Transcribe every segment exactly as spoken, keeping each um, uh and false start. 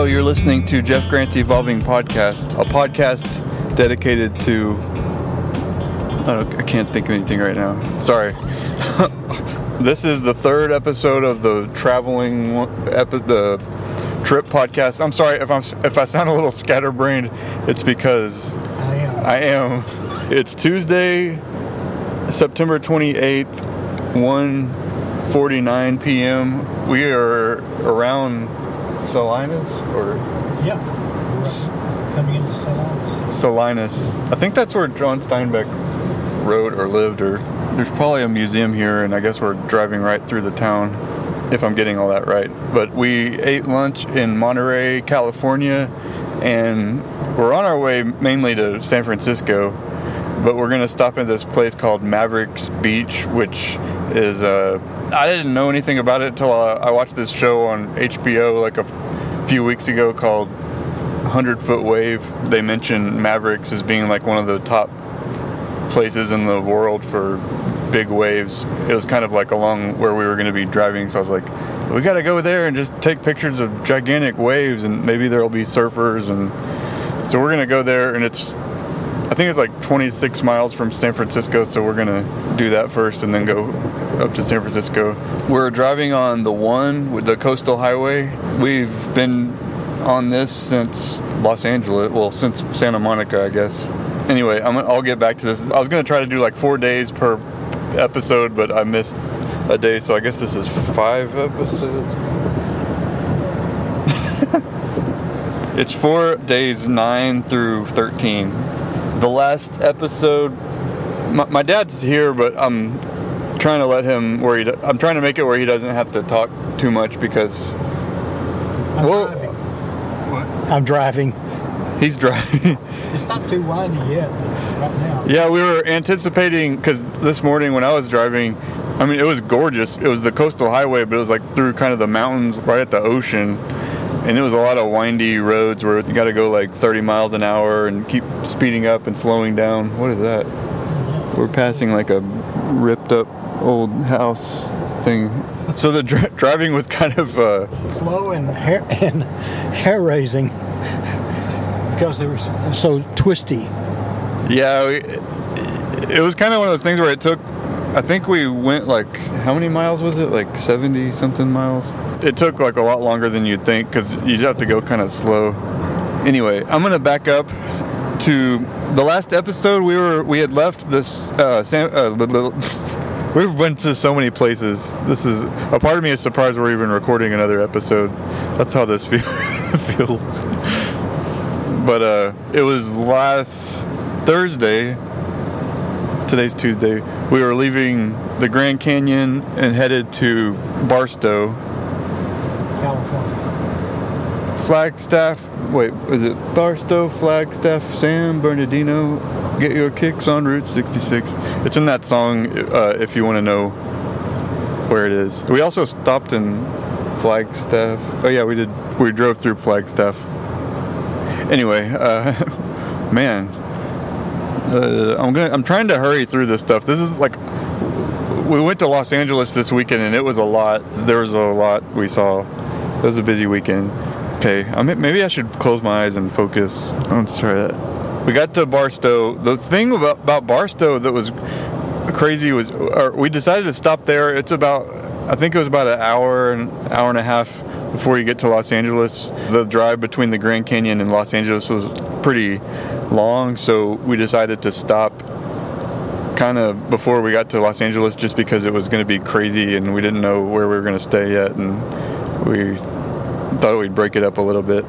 Hello, you're listening to Jeff Grant's Evolving Podcast, a podcast dedicated to... I, I can't think of anything right now. Sorry. This is the third episode of the traveling... Epi- the trip podcast. I'm sorry if I'm if I sound a little scatterbrained. It's because I am. I am. It's Tuesday, September twenty-eighth, one forty-nine p.m. We are around... Salinas or yeah, we're coming into Salinas. Salinas, I think that's where John Steinbeck wrote or lived. Or there's probably a museum here, and I guess we're driving right through the town, if I'm getting all that right. But we ate lunch in Monterey, California, and we're on our way mainly to San Francisco. But we're gonna stop at this place called Mavericks Beach, which is a uh, I didn't know anything about it until I, I watched this show on H B O like a f- few weeks ago called one hundred foot wave. They mentioned Mavericks as being like one of the top places in the world for big waves. It was kind of like along where we were going to be driving, so I was like, we got to go there and just take pictures of gigantic waves, and maybe there'll be surfers. And so we're going to go there, and it's I think it's like twenty-six miles from San Francisco, so we're going to do that first and then go up to San Francisco. We're driving on the one with the coastal highway. We've been on this since Los Angeles, well, since Santa Monica, I guess. Anyway, I'm, I'll get back to this. I was going to try to do like four days per episode, but I missed a day, so I guess this is five episodes. It's four days, nine through thirteen. The last episode, my, my dad's here, but I'm trying to let him where he. Do, I'm trying to make it where he doesn't have to talk too much because. I'm well, driving. What? I'm driving. He's driving. It's not too windy yet, right now. Yeah, we were anticipating because this morning when I was driving, I mean it was gorgeous. It was the coastal highway, but it was like through kind of the mountains, right at the ocean. And it was a lot of windy roads where you got to go like thirty miles an hour and keep speeding up and slowing down. What is that? We're passing like a ripped up old house thing. So the dri- driving was kind of... Uh, slow and hair, and hair raising because they were so twisty. Yeah, we, it was kind of one of those things where it took... I think we went like... How many miles was it? Like seventy-something miles? It took like a lot longer than you'd think because you'd have to go kind of slow. Anyway, I'm going to back up to the last episode. We were we had left this. Uh, San, uh, we've went to so many places. This is a part of me is surprised we're even recording another episode. That's how this feel, feels. But uh, it was last Thursday. Today's Tuesday. We were leaving the Grand Canyon and headed to Barstow, California. Flagstaff, wait, is it Barstow, Flagstaff, San Bernardino, get your kicks on Route sixty-six. It's in that song, uh, if you want to know where it is. We also stopped in Flagstaff. Oh yeah, we did. We drove through Flagstaff. Anyway, uh, man, uh, I'm gonna. I'm trying to hurry through this stuff. This is like, we went to Los Angeles this weekend, and it was a lot. There was a lot we saw. It was a busy weekend. Okay, I mean, maybe I should close my eyes and focus. Let's try that. We got to Barstow. The thing about, about Barstow that was crazy was or we decided to stop there. It's about, I think it was about an hour, an hour and a half before you get to Los Angeles. The drive between the Grand Canyon and Los Angeles was pretty long, so we decided to stop kind of before we got to Los Angeles just because it was going to be crazy and we didn't know where we were going to stay yet, and we thought we'd break it up a little bit.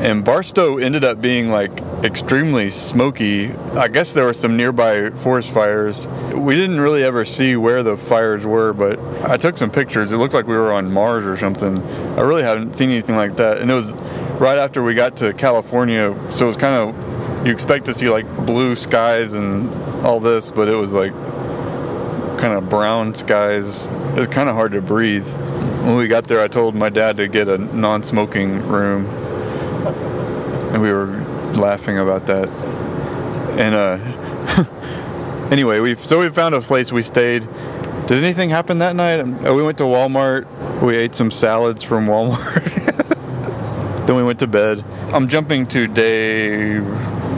And Barstow ended up being like extremely smoky. I guess there were some nearby forest fires. We didn't really ever see where the fires were, but I took some pictures. It looked like we were on Mars or something. I really haven't seen anything like that. And it was right after we got to California, so it was kind of... You expect to see like blue skies and all this, but it was like kind of brown skies. It was kind of hard to breathe. When we got there, I told my dad to get a non-smoking room, and we were laughing about that. And uh, anyway, we so we found a place we stayed. Did anything happen that night? We went to Walmart. We ate some salads from Walmart. Then we went to bed. I'm jumping to day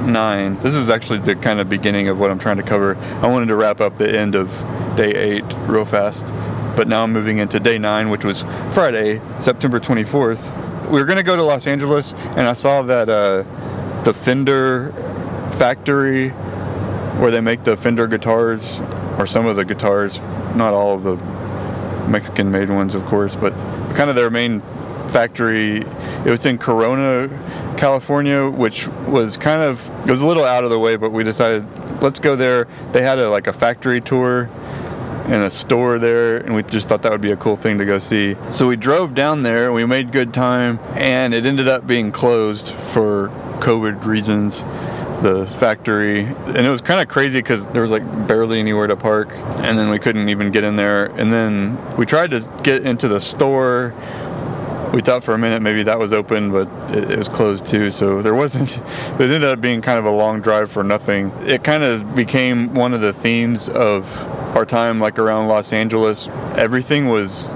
nine. This is actually the kind of beginning of what I'm trying to cover. I wanted to wrap up the end of day eight real fast, but now I'm moving into day nine, which was Friday, September twenty-fourth. We were going to go to Los Angeles, and I saw that uh, the Fender factory where they make the Fender guitars, or some of the guitars, not all of the Mexican-made ones, of course, but kind of their main factory. It was in Corona, California, which was kind of, it was a little out of the way, but we decided, let's go there. They had a, like a factory tour and a store there, and we just thought that would be a cool thing to go see. So we drove down there, we made good time, and it ended up being closed for COVID reasons, the factory. And it was kind of crazy because there was like barely anywhere to park, and then we couldn't even get in there. And then we tried to get into the store. We thought for a minute maybe that was open, but it, it was closed too, so there wasn't... It ended up being kind of a long drive for nothing. It kind of became one of the themes of our time, like around Los Angeles. Everything was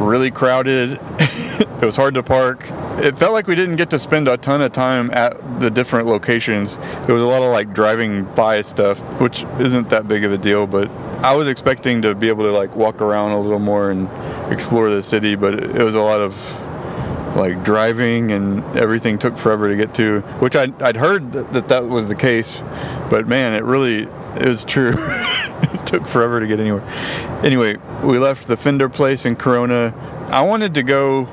really crowded. It was hard to park. It felt like we didn't get to spend a ton of time at the different locations. There was a lot of like driving by stuff, which isn't that big of a deal, but I was expecting to be able to like walk around a little more and explore the city, but it, it was a lot of like driving, and everything took forever to get to, which I'd, I'd heard that, that that was the case, but man, it really is true. It took forever to get anywhere. Anyway, we left the Fender place in Corona. I wanted to go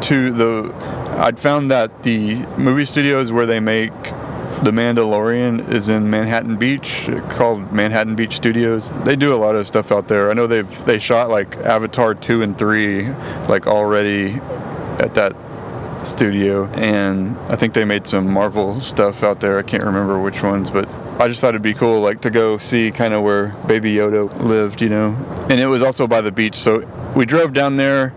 to the, I'd found that the movie studios where they make The Mandalorian is in Manhattan Beach, called Manhattan Beach Studios. They do a lot of stuff out there. I know they've, they shot like Avatar two and three, like already at that studio, and I think they made some Marvel stuff out there. I can't remember which ones, but I just thought it'd be cool like to go see kind of where Baby Yoda lived, you know. And it was also by the beach, so we drove down there,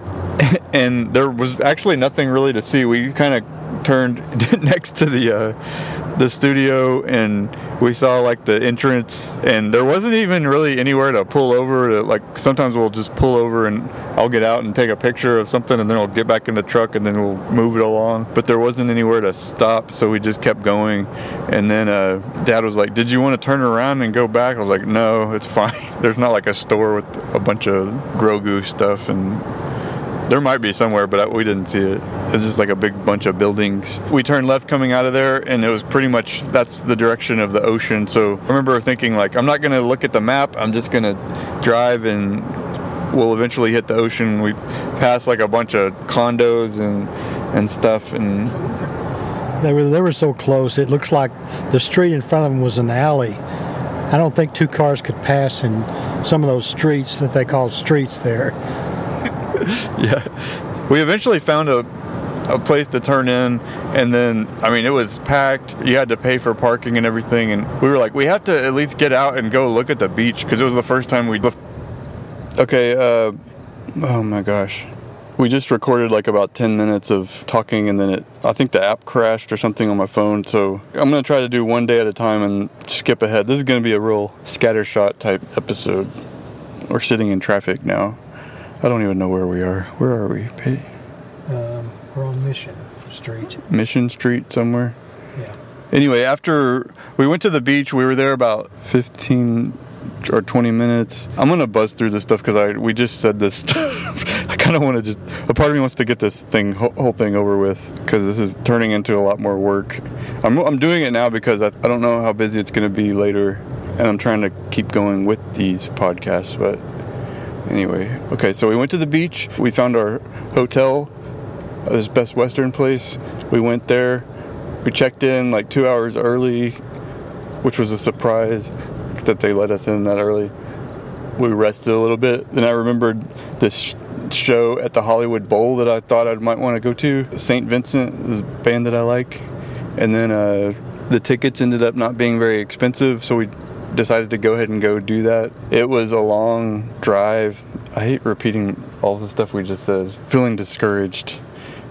and there was actually nothing really to see. We kind of turned next to the uh, the studio, and we saw like the entrance, and there wasn't even really anywhere to pull over to, like sometimes we'll just pull over and I'll get out and take a picture of something, and then we'll get back in the truck and then we'll move it along, but there wasn't anywhere to stop, so we just kept going. And then uh, Dad was like, did you want to turn around and go back? I was like, no, it's fine. There's not like a store with a bunch of Grogu stuff, and there might be somewhere, but we didn't see it. It's just like a big bunch of buildings. We turned left coming out of there, and it was pretty much, that's the direction of the ocean. So I remember thinking, like, I'm not going to look at the map. I'm just going to drive, and we'll eventually hit the ocean. We passed, like, a bunch of condos and, and stuff, and... They were, they were so close. It looks like the street in front of them was an alley. I don't think two cars could pass in some of those streets that they call streets there. Yeah, we eventually found a a place to turn in, and then I mean it was packed. You had to pay for parking and everything, and we were like, we have to at least get out and go look at the beach, because it was the first time we. Okay, uh, oh my gosh, we just recorded like about ten minutes of talking, and then it I think the app crashed or something on my phone. So I'm gonna try to do one day at a time and skip ahead. This is gonna be a real scattershot type episode. We're sitting in traffic now. I don't even know where we are. Where are we, Pete? Um, we're on Mission Street. Mission Street somewhere? Yeah. Anyway, after we went to the beach, we were there about fifteen or twenty minutes. I'm going to buzz through this stuff because I we just said this stuff. I kind of want to just... A part of me wants to get this thing whole thing over with, because this is turning into a lot more work. I'm, I'm doing it now because I, I don't know how busy it's going to be later, and I'm trying to keep going with these podcasts, but... Anyway, okay, so we went to the beach. We found our hotel, this Best Western place. We went there. We checked in like two hours early, which was a surprise that they let us in that early. We rested a little bit. Then I remembered this show at the Hollywood Bowl that I thought I might want to go to. Saint Vincent, this band that I like. And then uh, the tickets ended up not being very expensive, so we... decided to go ahead and go do that. It was a long drive. I hate repeating all the stuff we just said. Feeling discouraged.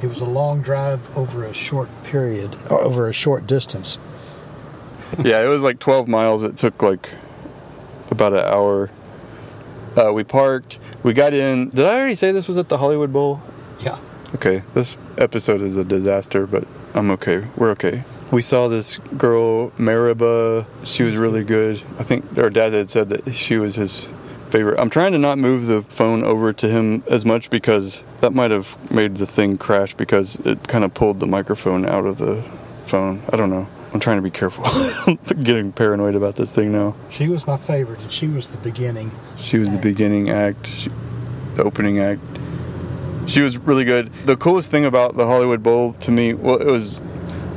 It was a long drive over a short period, over a short distance. Yeah, it was like twelve miles. It took like about an hour. Uh, we parked. We got in. Did I already say this was at the Hollywood Bowl? Yeah. okay, this episode is a disaster, but I'm okay. We're okay. We saw this girl, Mariba. She was really good. I think our dad had said that she was his favorite. I'm trying to not move the phone over to him as much because that might have made the thing crash because it kind of pulled the microphone out of the phone. I don't know. I'm trying to be careful. I'm getting paranoid about this thing now. She was my favorite, and she was the beginning. She was act. the beginning act, she, the opening act. She was really good. The coolest thing about the Hollywood Bowl to me, well, it was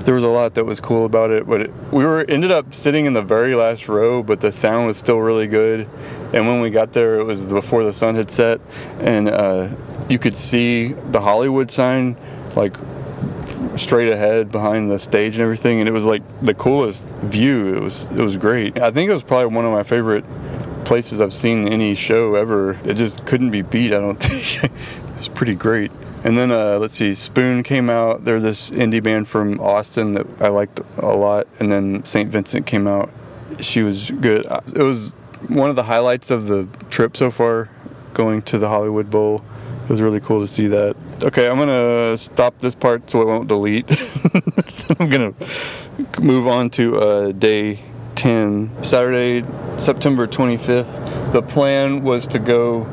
there was a lot that was cool about it, but it, we were ended up sitting in the very last row, but the sound was still really good. And when we got there, it was before the sun had set, and uh, you could see the Hollywood sign, like, straight ahead behind the stage and everything, and it was like the coolest view. It was it was great. I think it was probably one of my favorite places I've seen any show ever. It just couldn't be beat, I don't think. It's pretty great. And then uh, let's see, Spoon came out. They're this indie band from Austin that I liked a lot. And then Saint Vincent came out. She was good. It was one of the highlights of the trip so far, going to the Hollywood Bowl. It was really cool to see that. Okay, I'm going to stop this part so it won't delete. I'm going to move on to uh, day ten. Saturday, September twenty-fifth. The plan was to go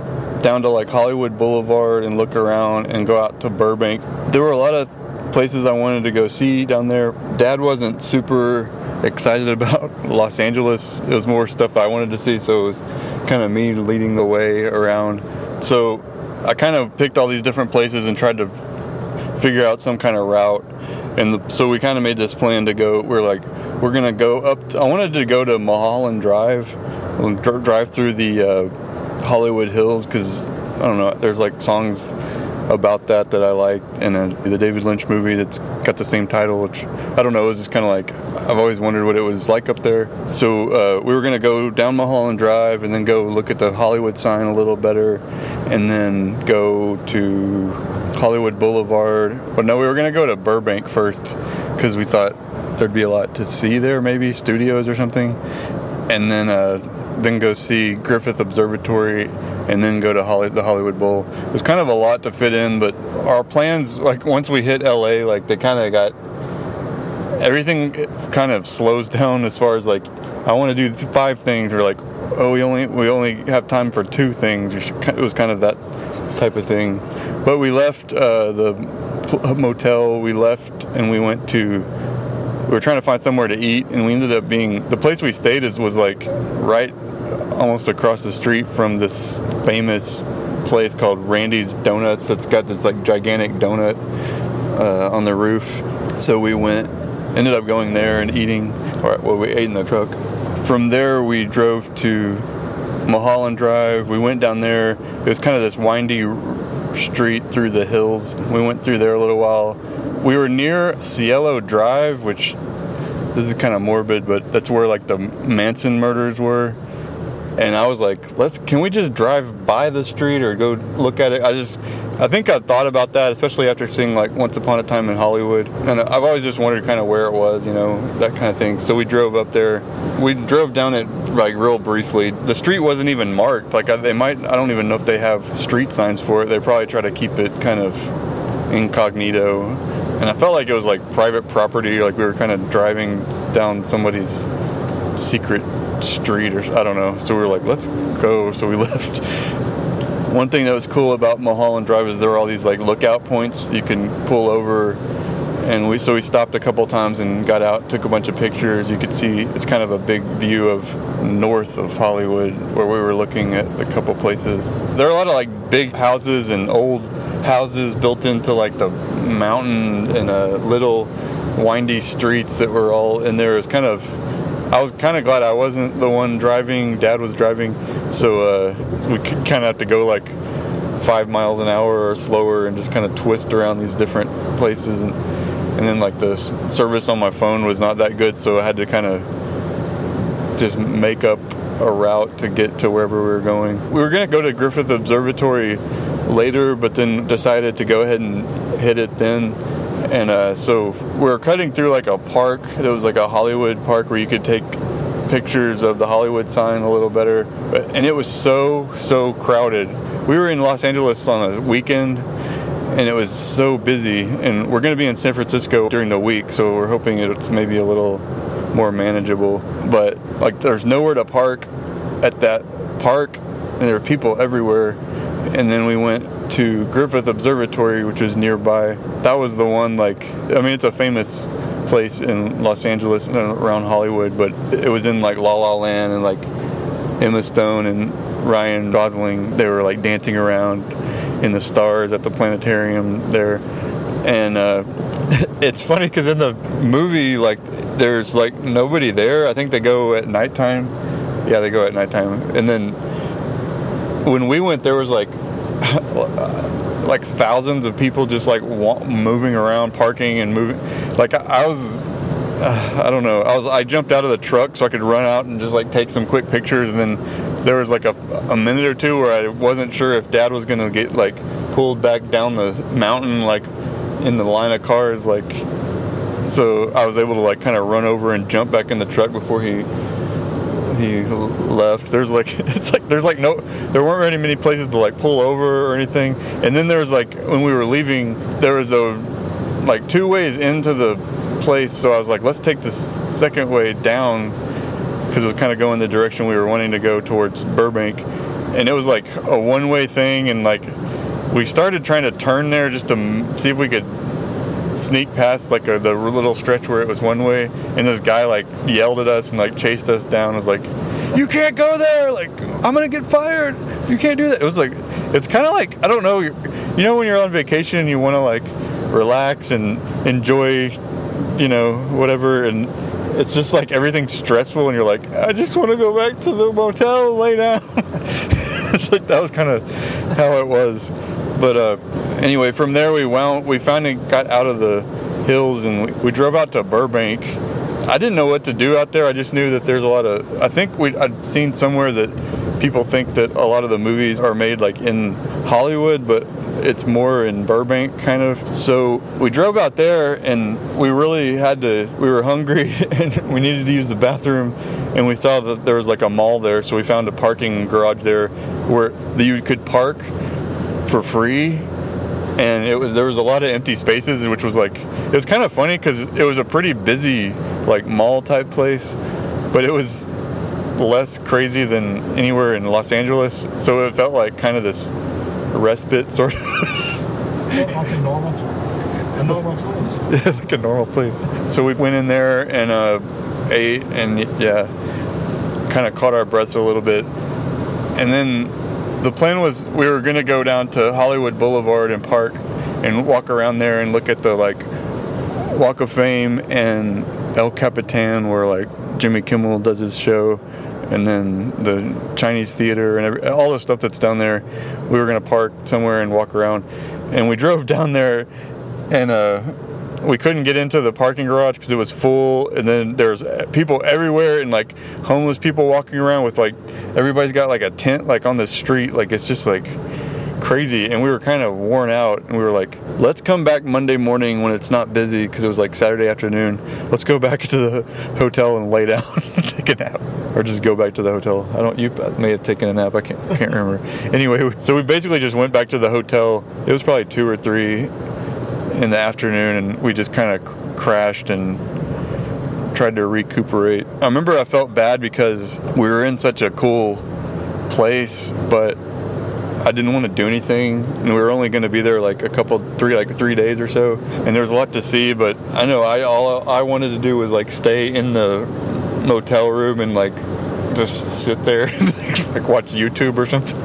down to like Hollywood Boulevard and look around and go out to Burbank. There were a lot of places I wanted to go see down there. Dad wasn't super excited about Los Angeles. It was more stuff I wanted to see, so it was kind of me leading the way around. So I kind of picked all these different places and tried to figure out some kind of route. And the, so we kind of made this plan to go. We're like, we're going to go up. To, I wanted to go to Mulholland Drive, drive through the uh, Hollywood Hills because, I don't know, there's like songs about that that I like. And uh, the David Lynch movie that's got the same title, which I don't know. It was just kind of like, I've always wondered what it was like up there. So uh, we were going to go down Mulholland Drive and then go look at the Hollywood sign a little better and then go to Hollywood Boulevard. But no, we were going to go to Burbank first because we thought there'd be a lot to see there, maybe studios or something. And then uh, then go see Griffith Observatory and then go to Holly, the Hollywood Bowl. It was kind of a lot to fit in, but our plans, like once we hit L A, like they kind of got... Everything kind of slows down as far as like, I want to do five things. We're like, oh, we only we only have time for two things. It was kind of that type of thing. But we left uh, the motel. We left and we went to, we were trying to find somewhere to eat. And we ended up being, the place we stayed is was like right almost across the street from this famous place called Randy's Donuts that's got this like gigantic donut uh, on the roof. So we went. Ended up going there and eating. All right, well, we ate in the truck. From there, we drove to Mulholland Drive. We went down there. It was kind of this windy street through the hills. We went through there a little while. We were near Cielo Drive, which this is kind of morbid, but that's where like the Manson murders were. And I was like, let's, can we just drive by the street or go look at it? I just, I think I thought about that, especially after seeing like Once Upon a Time in Hollywood. And I've always just wondered kind of where it was, you know, that kind of thing. So we drove up there. We drove down it like real briefly. The street wasn't even marked. Like they might, I don't even know if they have street signs for it. They probably try to keep it kind of incognito. And I felt like it was like private property. Like we were kind of driving down somebody's secret street or I don't know. So we were like, let's go. So we left. One thing that was cool about Mulholland Drive is there were all these like lookout points you can pull over, and we so we stopped a couple times and got out, took a bunch of pictures. You could see it's kind of a big view of north of Hollywood where we were looking at a couple places. There are a lot of like big houses and old houses built into like the mountain and uh, little windy streets that were all in there. It was kind of I was kind of glad I wasn't the one driving. Dad was driving, so uh, we kind of have to go like five miles an hour or slower and just kind of twist around these different places. And, and then like the service on my phone was not that good, so I had to kind of just make up a route to get to wherever we were going. We were going to go to Griffith Observatory later, but then decided to go ahead and hit it then. And uh, so we were cutting through like a park. It was like a Hollywood park where you could take pictures of the Hollywood sign a little better. But, and it was so, so crowded. We were in Los Angeles on a weekend and it was so busy. And we're going to be in San Francisco during the week, so we're hoping it's maybe a little more manageable. But like, there's nowhere to park at that park, and there are people everywhere. And then we went to Griffith Observatory, which is nearby. That was the one, like, I mean, it's a famous place in Los Angeles and around Hollywood, but it was in like La La Land, and like Emma Stone and Ryan Gosling, they were like dancing around in the stars at the planetarium there. And uh, it's funny because in the movie, like, there's like nobody there. I think they go at nighttime. Yeah, they go at nighttime. And then when we went, there was like like thousands of people just like moving around, parking and moving. Like, I, I was, uh, I don't know. I was I jumped out of the truck so I could run out and just like take some quick pictures. And then there was like a, a minute or two where I wasn't sure if Dad was gonna get like pulled back down the mountain, like in the line of cars, like. So I was able to like kind of run over and jump back in the truck before he. He left. There's like, it's like, there's like no, there weren't really many places to like pull over or anything. And then there was like, when we were leaving, there was a, like two ways into the place. So I was like, let's take the second way down, because it was kind of going the direction we were wanting to go towards Burbank. And it was like a one way thing. And like, we started trying to turn there just to see if we could sneak past like a, the little stretch where it was one way, and this guy like yelled at us and like chased us down. It was like, you can't go there, like I'm gonna get fired, you can't do that. It was like, it's kind of like, I don't know, you know when you're on vacation and you want to like relax and enjoy, you know, whatever, and it's just like everything's stressful and you're like, I just want to go back to the motel and lay down. It's like, that was kind of how it was. But uh, anyway, from there we wound, we finally got out of the hills, and we, we drove out to Burbank. I didn't know what to do out there. I just knew that there's a lot of, I think we I'd seen somewhere that people think that a lot of the movies are made like in Hollywood, but it's more in Burbank kind of. So we drove out there, and we really had to, we were hungry and we needed to use the bathroom. And we saw that there was like a mall there, so we found a parking garage there where you could park for free. And it was, there was a lot of empty spaces, which was like, it was kind of funny because it was a pretty busy like mall type place, but it was less crazy than anywhere in Los Angeles, so it felt like kind of this respite, sort of like a normal, a normal place. Like a normal place. So we went in there and uh, ate, and yeah, kind of caught our breaths a little bit. And then the plan was we were going to go down to Hollywood Boulevard and park and walk around there and look at the, like, Walk of Fame and El Capitan, where, like, Jimmy Kimmel does his show, and then the Chinese Theater and every, all the stuff that's down there. We were going to park somewhere and walk around. And we drove down there, and uh, we couldn't get into the parking garage because it was full, and then there's people everywhere, and like homeless people walking around with like, everybody's got like a tent like on the street, like it's just like crazy. And we were kind of worn out, and we were like, let's come back Monday morning when it's not busy, because it was like Saturday afternoon. Let's go back to the hotel and lay down and take a nap, or just go back to the hotel. I don't, you may have taken a nap, I can't, can't remember. Anyway, so we basically just went back to the hotel. It was probably two or three in the afternoon, and we just kind of crashed and tried to recuperate. I remember I felt bad because we were in such a cool place, but I didn't want to do anything, and we were only going to be there like a couple three like three days or so, and there's a lot to see, but I know I all I wanted to do was like stay in the motel room and like just sit there and like watch YouTube or something,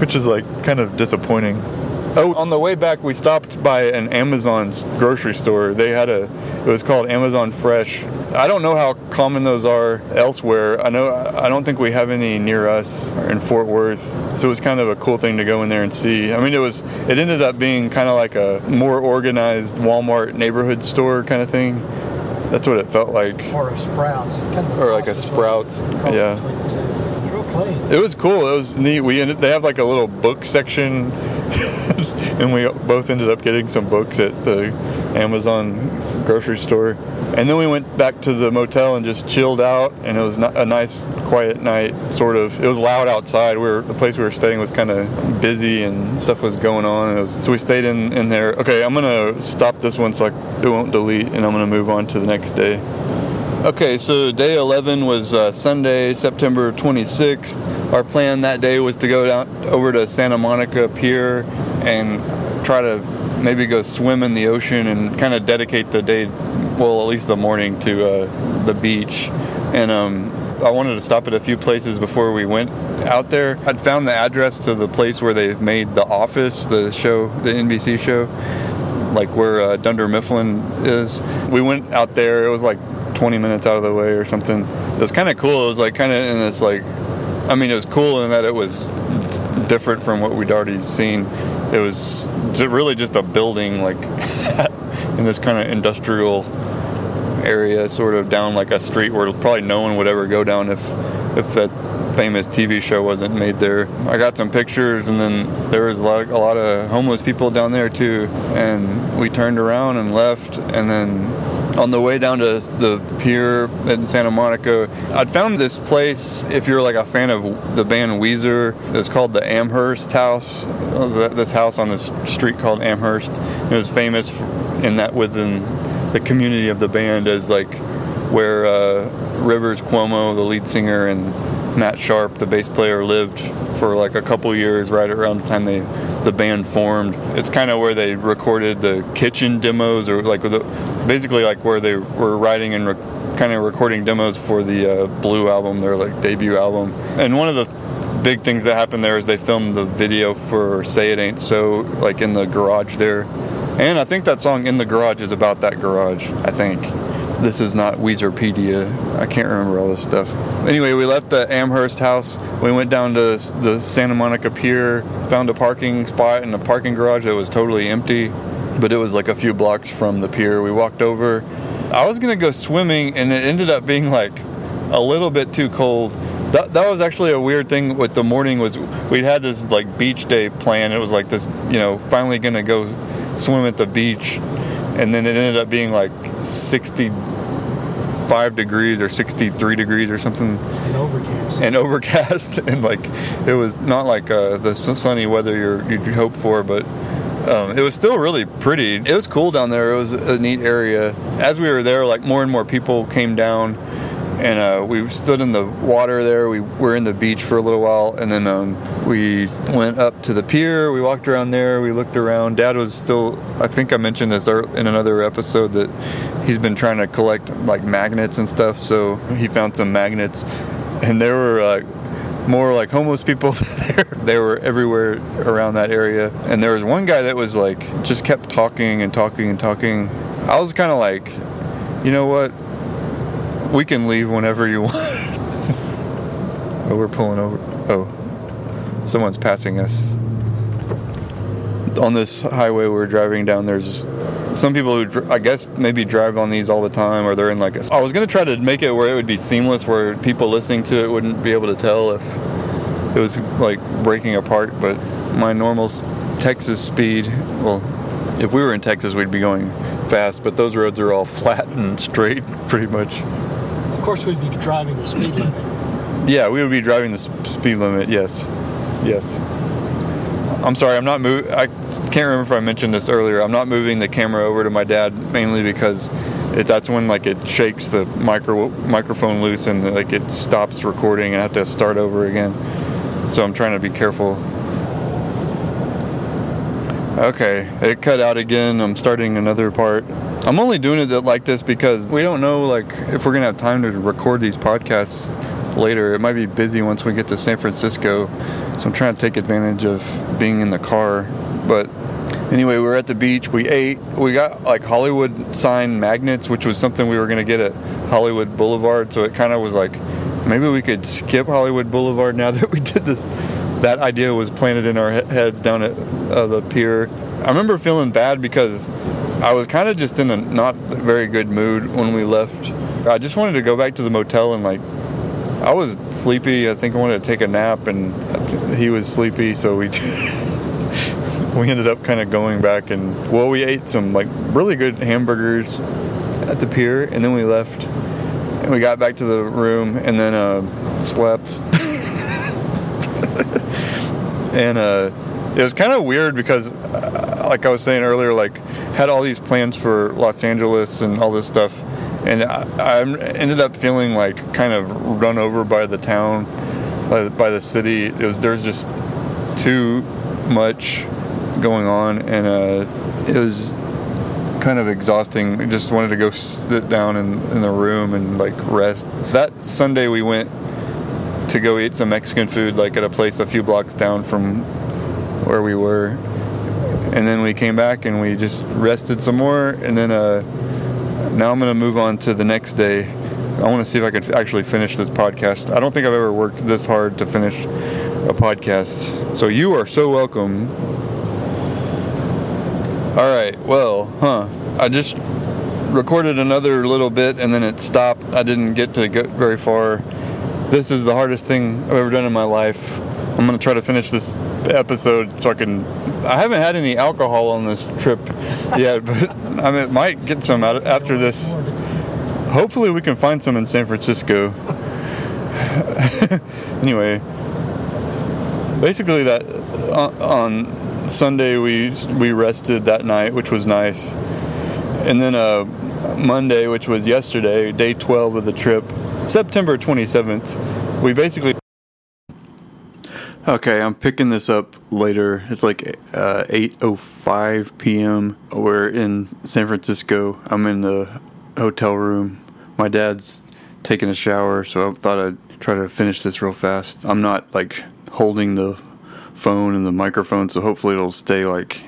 which is like kind of disappointing. Oh, on the way back, we stopped by an Amazon grocery store. They had a, it was called Amazon Fresh. I don't know how common those are elsewhere. I know, I don't think we have any near us in Fort Worth. So it was kind of a cool thing to go in there and see. I mean, it was, it ended up being kind of like a more organized Walmart neighborhood store kind of thing. That's what it felt like. Or a Sprouts. Kind of or like a Sprouts. Yeah. It's real clean. It was cool. It was neat. We ended, they have like a little book section. And we both ended up getting some books at the Amazon grocery store. And then we went back to the motel and just chilled out, and it was a nice, quiet night, sort of. It was loud outside. We were, the place we were staying was kind of busy, and stuff was going on. And it was, so we stayed in, in there. Okay, I'm going to stop this one so I, it won't delete, and I'm going to move on to the next day. Okay, so day eleven was uh, Sunday, September twenty-sixth. Our plan that day was to go down over to Santa Monica Pier and try to maybe go swim in the ocean and kind of dedicate the day, well, at least the morning, to uh, the beach. And um, I wanted to stop at a few places before we went out there. I'd found the address to the place where they've made The Office, the show, the N B C show, like where uh, Dunder Mifflin is. We went out there. It was like twenty minutes out of the way or something. It was kind of cool. It was like kind of in this like, I mean, it was cool in that it was different from what we'd already seen. It was really just a building like in this kind of industrial area, sort of down like a street where probably no one would ever go down if if that famous T V show wasn't made there. I got some pictures, and then there was a lot of, a lot of homeless people down there too. And we turned around and left, and then on the way down to the pier in Santa Monica, I'd found this place, if you're like a fan of the band Weezer, it's called the Amherst House. It was this house on this street called Amherst. It was famous in that within the community of the band as like where uh, Rivers Cuomo, the lead singer, and Matt Sharp, the bass player, lived for like a couple years right around the time they the band formed. It's kind of where they recorded the kitchen demos, or like the, basically like where they were writing and re- kind of recording demos for the uh, Blue album, their like debut album. And one of the th- big things that happened there is they filmed the video for Say It Ain't So, like in the garage there. And I think that song In the Garage is about that garage, I think. This is not Weezerpedia. I can't remember all this stuff. Anyway, we left the Amherst House. We went down to the Santa Monica Pier, found a parking spot in a parking garage that was totally empty, but it was like a few blocks from the pier. We walked over. I was going to go swimming, and it ended up being like a little bit too cold. That, that was actually a weird thing with the morning was we'd had this like beach day plan. It was like this, you know, finally going to go swim at the beach. And then it ended up being like sixty-five degrees or sixty-three degrees or something. And overcast. And overcast. And like, it was not like uh, the sunny weather you're, you'd hope for, but um, it was still really pretty. It was cool down there. It was a neat area. As we were there, like more and more people came down, and uh, we stood in the water there. We were in the beach for a little while, and then um, we went up to the pier. We walked around there. We looked around. Dad was still, I think I mentioned this in another episode, that he's been trying to collect like magnets and stuff. So he found some magnets, and there were like uh, more like homeless people there. They were everywhere around that area. And there was one guy that was like just kept talking and talking and talking. I was kind of like, you know what? We can leave whenever you want. Oh, we're pulling over. Oh, someone's passing us. On this highway we're driving down, there's some people who, I guess, maybe drive on these all the time, or they're in like a... I was going to try to make it where it would be seamless, where people listening to it wouldn't be able to tell if it was, like, breaking apart, but my normal Texas speed... Well, if we were in Texas, we'd be going fast, but those roads are all flat and straight, pretty much. Of course, we'd be driving the speed limit. Yeah, we would be driving the speed limit. Yes, yes. I'm sorry, I'm not moving. I can't remember if I mentioned this earlier. I'm not moving the camera over to my dad mainly because it, that's when like it shakes the micro microphone loose and like it stops recording, and I have to start over again. So I'm trying to be careful. Okay, it cut out again. I'm starting another part. I'm only doing it like this because we don't know like if we're going to have time to record these podcasts later. It might be busy once we get to San Francisco, so I'm trying to take advantage of being in the car. But anyway, we were at the beach. We ate. We got like Hollywood sign magnets, which was something we were going to get at Hollywood Boulevard, so it kind of was like maybe we could skip Hollywood Boulevard now that we did this. That idea was planted in our heads down at uh, the pier. I remember feeling bad because I was kind of just in a not very good mood when we left. I just wanted to go back to the motel, and like I was sleepy. I think I wanted to take a nap, and he was sleepy, so we we ended up kind of going back. And well, we ate some like really good hamburgers at the pier, and then we left, and we got back to the room, and then uh, slept. And uh, it was kind of weird because, uh, like I was saying earlier, like had all these plans for Los Angeles and all this stuff, and I, I ended up feeling like kind of run over by the town, by, by the city. It was there's just too much going on, and uh, it was kind of exhausting. I just wanted to go sit down in, in the room and like rest. That Sunday we went to go eat some Mexican food, like at a place a few blocks down from where we were, and then we came back and we just rested some more, and then uh now I'm gonna move on to the next day. I want to see if I could actually finish this podcast. I don't think I've ever worked this hard to finish a podcast, so you are so welcome. Alright, well, huh I just recorded another little bit and then it stopped. I didn't get to get very far. This is the hardest thing I've ever done in my life. I'm going to try to finish this episode so I can... I haven't had any alcohol on this trip yet, but I mean, it might get some out after this. Hopefully we can find some in San Francisco. Anyway, basically that on Sunday we we rested that night, which was nice. And then uh, Monday, which was yesterday, day twelve of the trip, September twenty-seventh, we basically... Okay, I'm picking this up later. It's like uh, eight oh five p.m. We're in San Francisco. I'm in the hotel room. My dad's taking a shower, so I thought I'd try to finish this real fast. I'm not, like, holding the phone and the microphone, so hopefully it'll stay, like,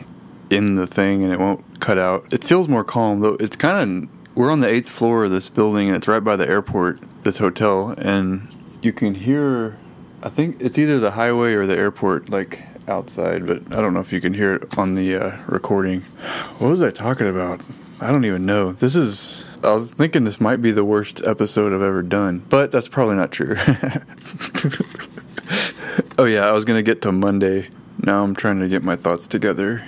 in the thing and it won't cut out. It feels more calm, though. It's kind of... We're on the eighth floor of this building, and it's right by the airport, this hotel, and you can hear, I think it's either the highway or the airport, like, outside, but I don't know if you can hear it on the uh, recording. What was I talking about? I don't even know. This is, I was thinking this might be the worst episode I've ever done, but that's probably not true. Oh, yeah, I was going to get to Monday. Now I'm trying to get my thoughts together.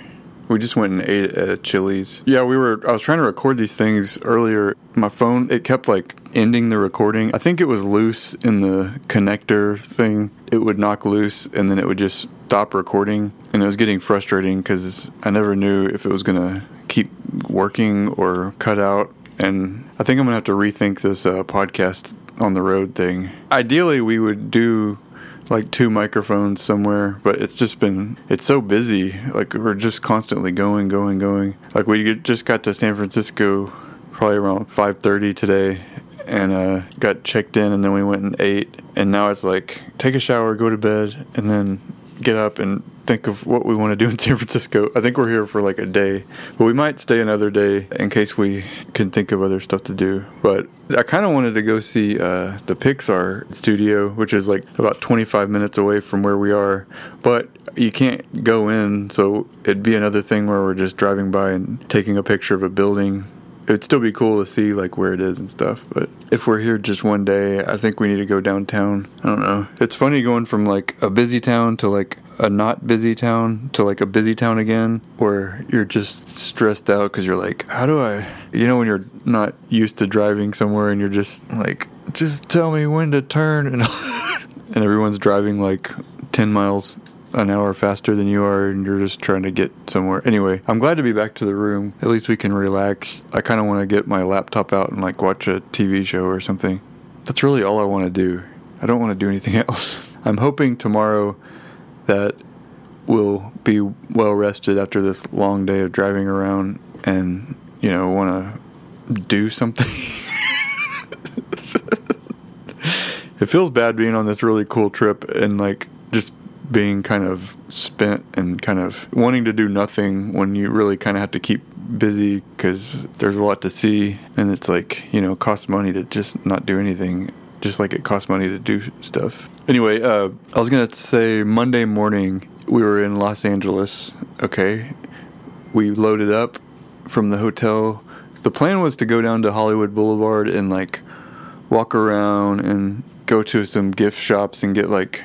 We just went and ate at Chili's. Yeah, we were, I was trying to record these things earlier. My phone, it kept like ending the recording. I think it was loose in the connector thing. It would knock loose and then it would just stop recording. And it was getting frustrating because I never knew if it was going to keep working or cut out. And I think I'm going to have to rethink this uh, podcast on the road thing. Ideally, we would do... like two microphones somewhere, but it's just been, it's so busy. Like we're just constantly going, going, going. Like we just got to San Francisco probably around five thirty today and uh, got checked in and then we went and ate. And now it's like, take a shower, go to bed, and then get up and think of what we want to do in San Francisco. I think we're here for like a day, but we might stay another day in case we can think of other stuff to do. But I kind of wanted to go see uh, the Pixar studio, which is like about twenty-five minutes away from where we are, but you can't go in, so it'd be another thing where we're just driving by and taking a picture of a building. It'd still be cool to see like where it is and stuff, but if we're here just one day, I think we need to go downtown. I don't know. It's funny going from like a busy town to like a not busy town to like a busy town again, or you're just stressed out because you're like, how do I, you know, when you're not used to driving somewhere and you're just like, just tell me when to turn, and and everyone's driving like ten miles an hour faster than you are and you're just trying to get somewhere. Anyway, I'm glad to be back to the room. At least we can relax. I kind of want to get my laptop out and like watch a T V show or something. That's really all I want to do. I don't want to do anything else. I'm hoping tomorrow that we'll be well rested after this long day of driving around and, you know, want to do something. It feels bad being on this really cool trip and like just being kind of spent and kind of wanting to do nothing when you really kind of have to keep busy because there's a lot to see, and it's like, you know, it costs money to just not do anything, just like it costs money to do stuff. Anyway, uh, I was gonna say Monday morning we were in Los Angeles. Okay, we loaded up from the hotel. The plan was to go down to Hollywood Boulevard and like walk around and go to some gift shops and get like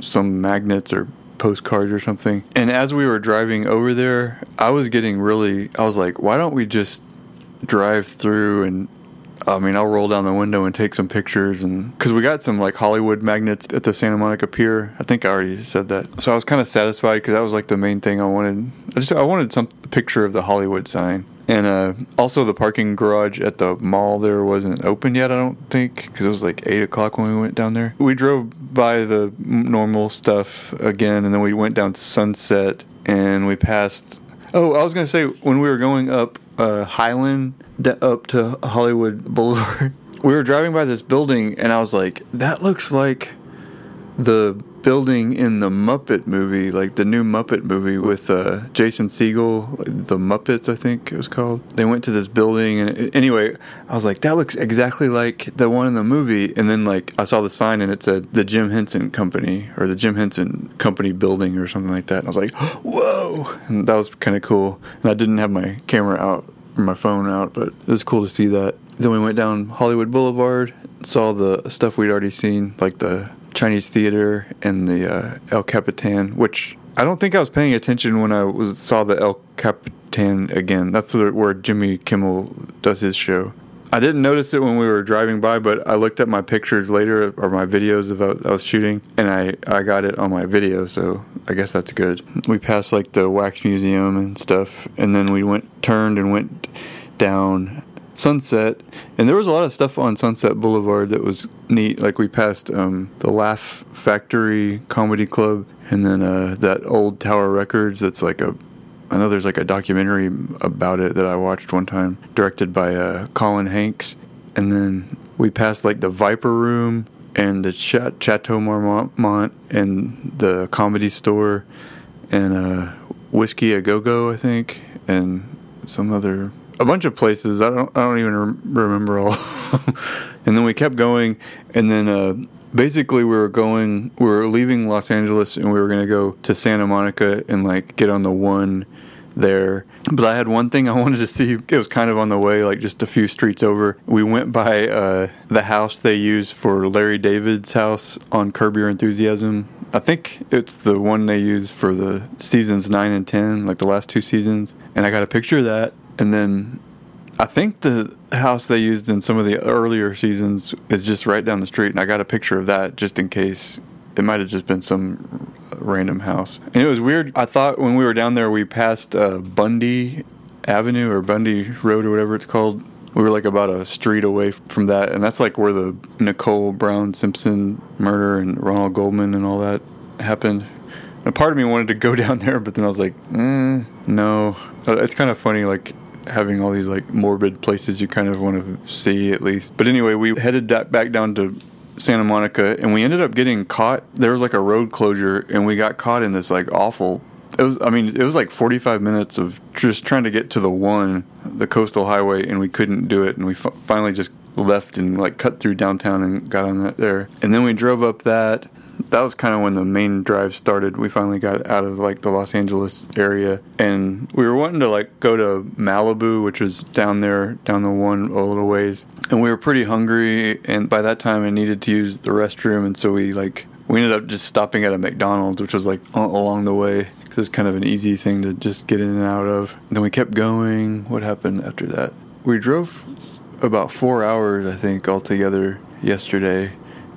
some magnets or postcards or something. And as we were driving over there, I was getting really, I was like, why don't we just drive through, and I mean, I'll roll down the window and take some pictures, and because we got some like Hollywood magnets at the Santa Monica Pier. I think I already said that. So I was kind of satisfied because that was like the main thing I wanted. I just I wanted some picture of the Hollywood sign, and uh, also the parking garage at the mall there wasn't open yet. I don't think, because it was like eight o'clock when we went down there. We drove by the normal stuff again, and then we went down to Sunset, and we passed. Oh, I was gonna say when we were going up uh, Highland. Up to Hollywood Boulevard, we were driving by this building, and I was like, that looks like the building in the Muppet movie, like the new Muppet movie with uh, Jason Segel, The Muppets, I think it was called. They went to this building, and it, anyway, I was like, that looks exactly like the one in the movie. And then, like, I saw the sign, and it said the Jim Henson Company, or the Jim Henson Company building, or something like that. And I was like, whoa! And that was kind of cool. And I didn't have my camera out, my phone out, but it was cool to see that. Then we went down Hollywood Boulevard, saw the stuff we'd already seen, like the Chinese Theater and the uh, El Capitan, which I don't think I was paying attention when I was saw the El Capitan again. That's the, where Jimmy Kimmel does his show. I didn't notice it when we were driving by, but I looked at my pictures later, or my videos about I was shooting, and I, I got it on my video, so I guess that's good. We passed, like, the Wax Museum and stuff, and then we went turned and went down Sunset, and there was a lot of stuff on Sunset Boulevard that was neat. Like, we passed um, the Laugh Factory Comedy Club, and then uh, that old Tower Records that's, like, a... I know there's like a documentary about it that I watched one time, directed by uh, Colin Hanks. And then we passed like the Viper Room and the Ch- Chateau Marmont and the Comedy Store and uh, Whiskey A Go Go, I think, and some other a bunch of places. I don't I don't even re- remember all. And then we kept going, and then. Uh, Basically, we were going, we were leaving Los Angeles, and we were going to go to Santa Monica and, like, get on the one there. But I had one thing I wanted to see. It was kind of on the way, like, just a few streets over. We went by uh, the house they use for Larry David's house on Curb Your Enthusiasm. I think it's the one they use for the seasons nine and ten, like the last two seasons. And I got a picture of that, and then... I think the house they used in some of the earlier seasons is just right down the street, and I got a picture of that just in case. It might have just been some random house. And it was weird. I thought when we were down there, we passed uh, Bundy Avenue or Bundy Road or whatever it's called. We were like about a street away from that, and that's like where the Nicole Brown Simpson murder and Ronald Goldman and all that happened. And a part of me wanted to go down there, but then I was like, eh, no. It's kind of funny, like... having all these like morbid places you kind of want to see at least. But anyway, we headed back down to Santa Monica, and we ended up getting caught. There was like a road closure, and we got caught in this like awful. It was I mean it was like forty-five minutes of just trying to get to the one, the coastal highway, and we couldn't do it. And we f- finally just left and like cut through downtown and got on that there. And then we drove up that. That was kind of when the main drive started. We finally got out of, like, the Los Angeles area. And we were wanting to, like, go to Malibu, which was down there, down the one a little ways. And we were pretty hungry, and by that time I needed to use the restroom. And so we, like, we ended up just stopping at a McDonald's, which was, like, along the way. Because it was kind of an easy thing to just get in and out of. And then we kept going. What happened after that? We drove about four hours, I think, altogether yesterday.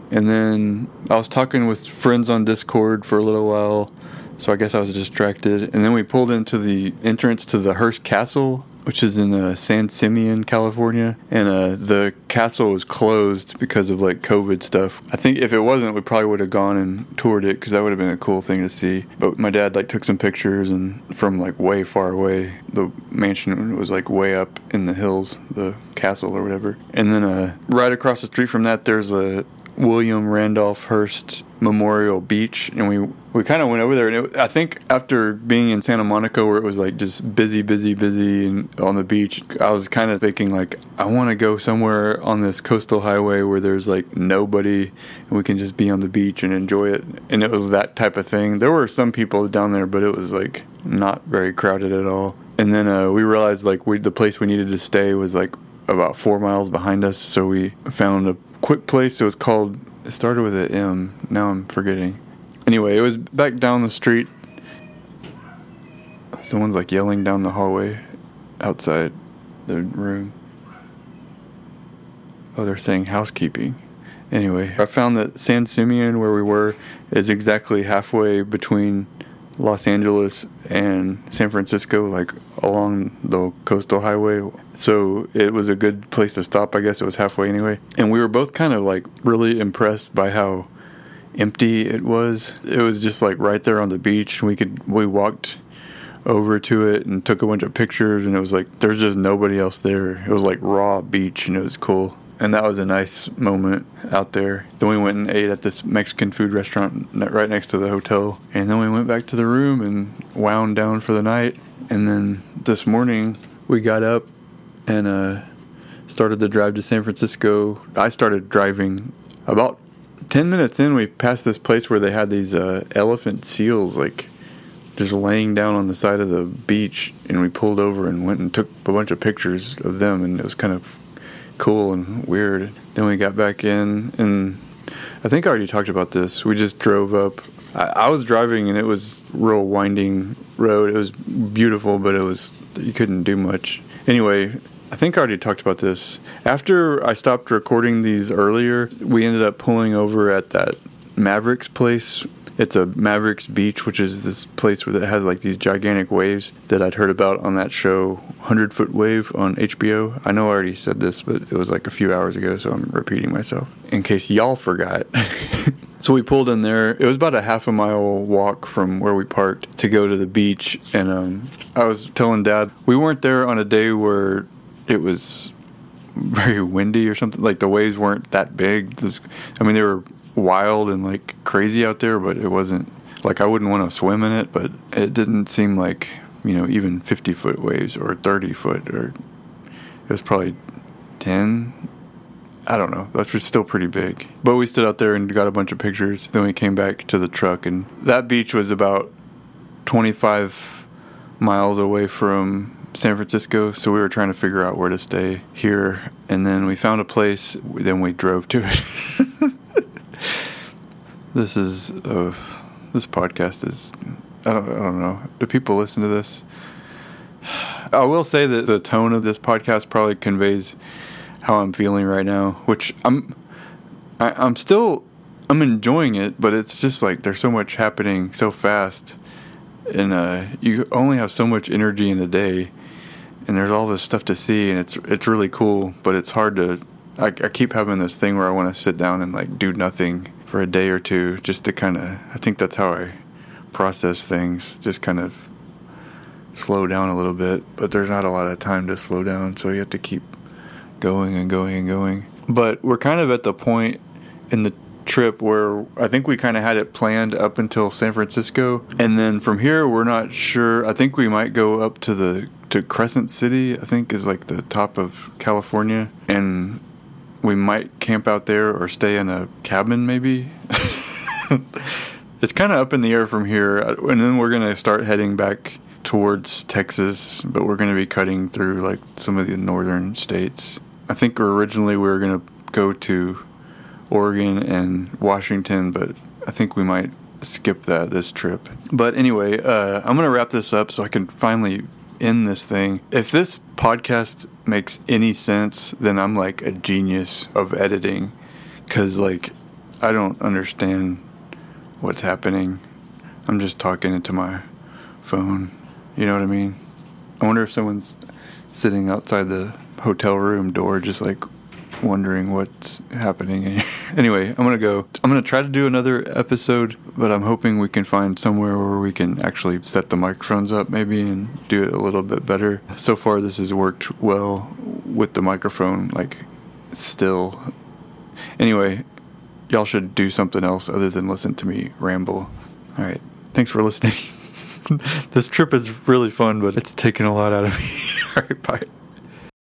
And then I was talking with friends on Discord for a little while, so I guess I was distracted. And then we pulled into the entrance to the Hearst Castle, which is in uh, San Simeon, California. And uh, the castle was closed because of, like, COVID stuff. I think if it wasn't, we probably would have gone and toured it, because that would have been a cool thing to see. But my dad, like, took some pictures, and from, like, way far away. The mansion was, like, way up in the hills, the castle or whatever. And then uh, right across the street from that, there's a... William Randolph Hearst Memorial Beach, and we we kind of went over there, and it, I think after being in Santa Monica, where it was like just busy busy busy and on the beach, I was kind of thinking like I want to go somewhere on this coastal highway where there's like nobody and we can just be on the beach and enjoy it. And it was that type of thing. There were some people down there, but it was like not very crowded at all. And then uh, we realized like we the place we needed to stay was like about four miles behind us, so we found a quick place. It was called, it started with an M, now I'm forgetting. Anyway, it was back down the street. Someone's like yelling down the hallway outside the room. other thing, housekeeping. Anyway, I found that San Simeon, where we were, is exactly halfway between Los Angeles and San Francisco, like along the coastal highway. So it was a good place to stop. I guess it was halfway anyway. And we were both kind of like really impressed by how empty it was. It was just like right there on the beach. We could, we walked over to it and took a bunch of pictures, and it was like there's just nobody else there. It was like raw beach, and it was cool. And that was a nice moment out there. Then we went and ate at this Mexican food restaurant right next to the hotel. And then we went back to the room and wound down for the night. And then this morning, we got up and uh, started the drive to San Francisco. I started driving. About ten minutes in, we passed this place where they had these uh, elephant seals, like, just laying down on the side of the beach. And we pulled over and went and took a bunch of pictures of them. And it was kind of cool and weird. Then we got back in, and I think I already talked about this. We just drove up. I, I was driving, and it was real winding road. It was beautiful, but it was, you couldn't do much. Anyway, I think I already talked about this. After I stopped recording these earlier, we ended up pulling over at that Mavericks place. It's a Mavericks Beach, which is this place where it has like these gigantic waves that I'd heard about on that show, one hundred foot wave on H B O. I know I already said this, but it was like a few hours ago, so I'm repeating myself in case y'all forgot. So we pulled in there. It was about a half a mile walk from where we parked to go to the beach. And um, I was telling Dad, we weren't there on a day where it was very windy or something. Like the waves weren't that big. I mean, they were wild and like crazy out there, but it wasn't like I wouldn't want to swim in it, but it didn't seem like, you know, even fifty foot waves or thirty foot, or it was probably ten, I don't know, that was still pretty big. But we stood out there and got a bunch of pictures. Then we came back to the truck, and that beach was about twenty-five miles away from San Francisco, so we were trying to figure out where to stay here. And then we found a place, then we drove to it. This is, uh, this podcast is, I don't, I don't know. Do people listen to this? I will say that the tone of this podcast probably conveys how I'm feeling right now, which I'm, I, I'm still, I'm enjoying it, but it's just like there's so much happening so fast, and uh, you only have so much energy in the day, and there's all this stuff to see, and it's it's really cool, but it's hard to, I, I keep having this thing where I want to sit down and like do nothing for a day or two, just to kind of, I think that's how I process things, just kind of slow down a little bit, but there's not a lot of time to slow down, so you have to keep going and going and going. But we're kind of at the point in the trip where I think we kind of had it planned up until San Francisco, and then from here we're not sure. I think we might go up to the to Crescent City, I think is like the top of California, and we might camp out there or stay in a cabin, maybe. It's kind of up in the air from here. And then we're going to start heading back towards Texas, but we're going to be cutting through, like, some of the northern states. I think originally we were going to go to Oregon and Washington, but I think we might skip that this trip. But anyway, uh, I'm going to wrap this up so I can finally end this thing. If this podcast makes any sense, then I'm like a genius of editing, because like I don't understand what's happening. I'm just talking into my phone, you know what I mean? I wonder if someone's sitting outside the hotel room door just like wondering what's happening. Anyway, I'm gonna go I'm gonna try to do another episode, but I'm hoping we can find somewhere where we can actually set the microphones up maybe and do it a little bit better. So far this has worked well with the microphone, like, still. Anyway, y'all should do something else other than listen to me ramble. Alright, thanks for listening. This trip is really fun, but it's taken a lot out of me. Alright, bye.